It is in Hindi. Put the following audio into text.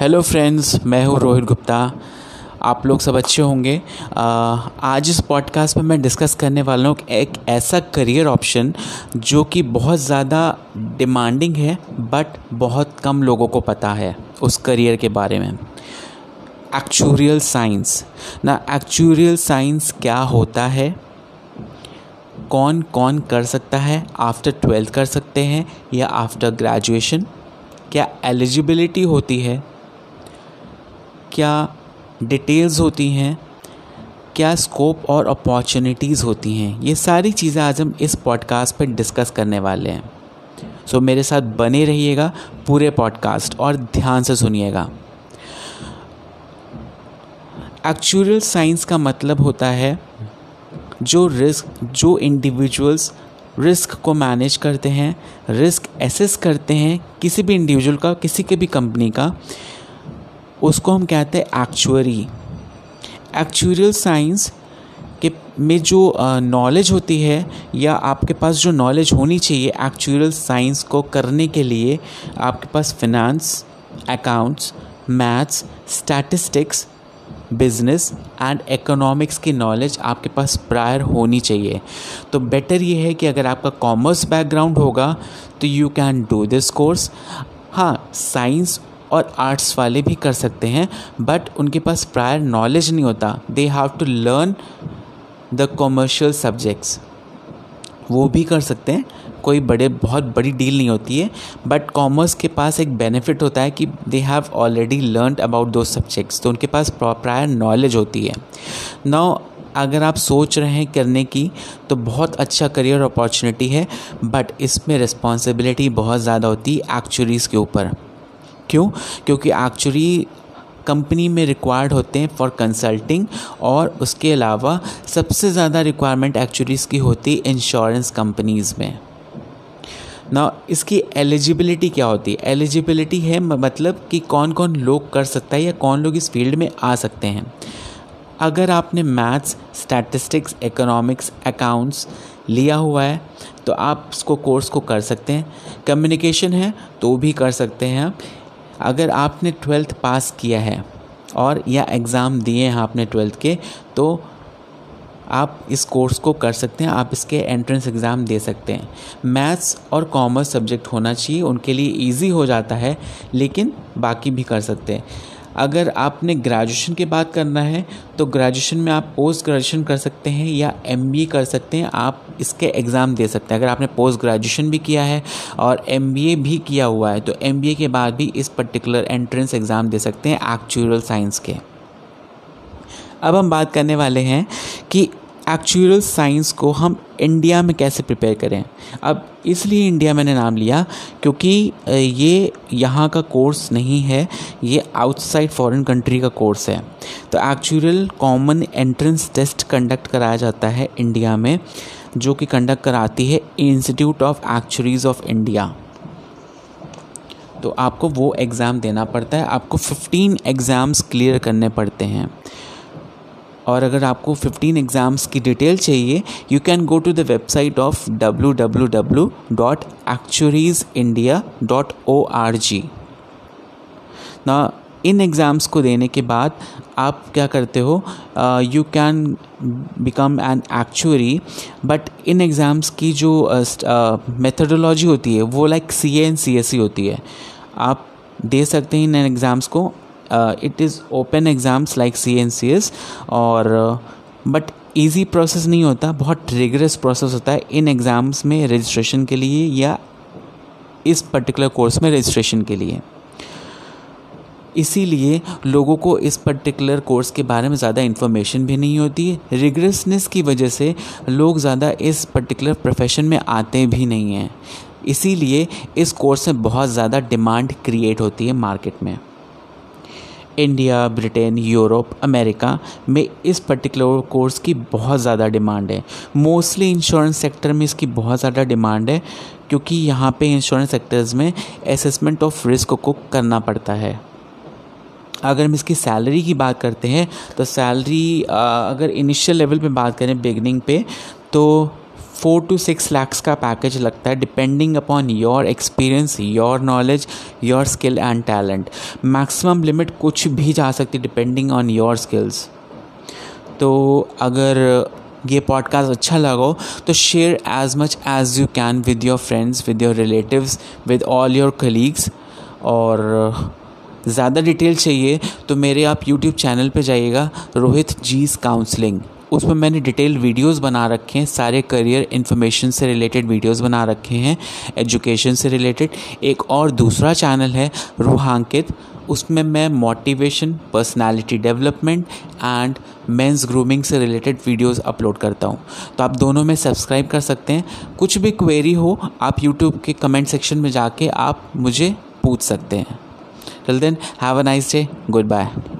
हेलो फ्रेंड्स, मैं हूँ रोहित गुप्ता। आप लोग सब अच्छे होंगे। आज इस पॉडकास्ट में मैं डिस्कस करने वाला हूँ एक ऐसा करियर ऑप्शन जो कि बहुत ज़्यादा डिमांडिंग है बट बहुत कम लोगों को पता है उस करियर के बारे में। Actuarial science. ना, एक्चुरियल साइंस क्या होता है, कौन कौन कर सकता है, आफ्टर 12th कर सकते हैं या आफ्टर ग्रेजुएशन, क्या एलिजिबिलिटी होती है, क्या डिटेल्स होती हैं, क्या स्कोप और अपॉर्चुनिटीज़ होती हैं, ये सारी चीज़ें आज हम इस पॉडकास्ट पर डिस्कस करने वाले हैं। सो मेरे साथ बने रहिएगा पूरे पॉडकास्ट और ध्यान से सुनिएगा। एक्चुअल साइंस का मतलब होता है जो इंडिविजुअल्स रिस्क को मैनेज करते हैं, रिस्क एसेस करते हैं किसी भी इंडिविजुअल का, किसी के भी कंपनी का, उसको हम कहते हैं एक्चुअरी। एक्चुअरियल साइंस के में जो नॉलेज होती है या आपके पास जो नॉलेज होनी चाहिए एक्चुअरियल साइंस को करने के लिए, आपके पास finance, accounts, maths, statistics, business and economics की नॉलेज आपके पास प्रायर होनी चाहिए। तो बेटर ये है कि अगर आपका कॉमर्स बैकग्राउंड होगा तो you can do this course. हाँ, साइंस और आर्ट्स वाले भी कर सकते हैं बट उनके पास प्रायर नॉलेज नहीं होता, they have to learn the commercial subjects. वो भी कर सकते हैं, कोई बहुत बड़ी डील नहीं होती है। बट कॉमर्स के पास एक बेनिफिट होता है कि they have already learned about दो सब्जेक्ट्स, तो उनके पास प्रायर नॉलेज होती है। नाउ अगर आप सोच रहे हैं करने की तो बहुत अच्छा करियर अपॉर्चुनिटी है बट इसमें रिस्पॉन्सिबिलिटी बहुत ज़्यादा होती है एक्चुअरीज़ के ऊपर। क्यों? क्योंकि एक्चुअरी कंपनी में रिक्वायर्ड होते हैं फॉर कंसल्टिंग, और उसके अलावा सबसे ज़्यादा रिक्वायरमेंट एक्चुअरीज़ की होती है इंश्योरेंस कंपनीज़ में। ना, इसकी एलिजिबिलिटी क्या होती है? एलिजिबिलिटी है मतलब कि कौन कौन लोग कर सकता है या कौन लोग इस फील्ड में आ सकते हैं। अगर आपने मैथ्स, स्टैटिस्टिक्स, इकोनॉमिक्स, अकाउंट्स लिया हुआ है तो आप इसको कोर्स को कर सकते हैं। कम्युनिकेशन है तो भी कर सकते हैं आप। अगर आपने 12th पास किया है और या एग्ज़ाम दिए हैं आपने 12th के, तो आप इस कोर्स को कर सकते हैं, आप इसके एंट्रेंस एग्ज़ाम दे सकते हैं। मैथ्स और कॉमर्स सब्जेक्ट होना चाहिए, उनके लिए इजी हो जाता है, लेकिन बाकी भी कर सकते हैं। अगर आपने ग्रेजुएशन की बात करना है तो ग्रेजुएशन में आप पोस्ट ग्रेजुएशन कर सकते हैं या एमबीए कर सकते हैं, आप इसके एग्ज़ाम दे सकते हैं। अगर आपने पोस्ट ग्रेजुएशन भी किया है और एमबीए भी किया हुआ है तो एमबीए के बाद भी इस पर्टिकुलर एंट्रेंस एग्ज़ाम दे सकते हैं एक्चुअरियल साइंस के। अब हम बात करने वाले हैं कि एक्चुअरियल साइंस को हम इंडिया में कैसे प्रिपेयर करें। अब इसलिए इंडिया मैंने नाम लिया क्योंकि ये यहाँ का कोर्स नहीं है, ये आउटसाइड फॉरेन कंट्री का कोर्स है। तो actuarial common entrance test conduct कराया जाता है इंडिया में, जो कि कंडक्ट कराती है institute of actuaries of India. तो आपको वो एग्ज़ाम देना पड़ता है, आपको 15 एग्ज़ाम्स क्लियर करने पड़ते हैं। और अगर आपको 15 एग्ज़ाम्स की डिटेल चाहिए, you can go to the website of www.actuariesindia.org। ना, इन एग्ज़ाम्स को देने के बाद आप क्या करते हो, you can become an actuary. But इन एग्ज़ाम्स की जो मेथडोलॉजी होती है वो लाइक CA एंड CSE होती है। आप दे सकते हैं इन एग्ज़ाम्स को, it is open exams like CA and CS, और बट ईजी प्रोसेस नहीं होता, बहुत रिगरस प्रोसेस होता है इन एग्ज़ाम्स में रजिस्ट्रेशन के लिए या इस पर्टिकुलर कोर्स में रजिस्ट्रेशन के लिए। इसीलिए लोगों को इस पर्टिकुलर कोर्स के बारे में ज़्यादा इन्फॉर्मेशन भी नहीं होती है। रिगरसनेस की वजह से लोग ज़्यादा इस पर्टिकुलर प्रोफेशन में आते भी नहीं हैं, इसीलिए इस कोर्स में बहुत ज़्यादा डिमांड क्रिएट होती है मार्केट में। इंडिया, ब्रिटेन, यूरोप, अमेरिका में इस पर्टिकुलर कोर्स की बहुत ज़्यादा डिमांड है। मोस्टली इंश्योरेंस सेक्टर में इसकी बहुत ज़्यादा डिमांड है क्योंकि यहाँ पे इंश्योरेंस सेक्टर्स में असेसमेंट ऑफ रिस्क को करना पड़ता है। अगर हम इसकी सैलरी की बात करते हैं तो सैलरी अगर इनिशियल लेवल पे बात करें, बिगनिंग पे, तो 4 to 6 lakhs का पैकेज लगता है, depending upon your experience, your knowledge, your skill and talent. Maximum limit कुछ भी जा सकती है डिपेंडिंग ऑन योर स्किल्स. तो अगर ये पॉडकास्ट अच्छा लगा तो share as much as you can with your friends, with your relatives, with all your colleagues. और ज़्यादा डिटेल चाहिए तो मेरे आप YouTube चैनल पे जाइएगा, रोहित जीज़ काउंसलिंग. उसमें मैंने डिटेल वीडियोस बना रखे हैं, सारे करियर इन्फॉर्मेशन से रिलेटेड वीडियोस बना रखे हैं, एजुकेशन से रिलेटेड. एक और दूसरा चैनल है रूहांकित, उसमें मैं motivation, personality development and men's grooming से रिलेटेड वीडियोस अपलोड करता हूँ. तो आप दोनों में सब्सक्राइब कर सकते हैं. कुछ भी क्वेरी हो आप यूट्यूब के कमेंट सेक्शन में जाके आप मुझे पूछ सकते हैं. Till then, have a nice day. Goodbye.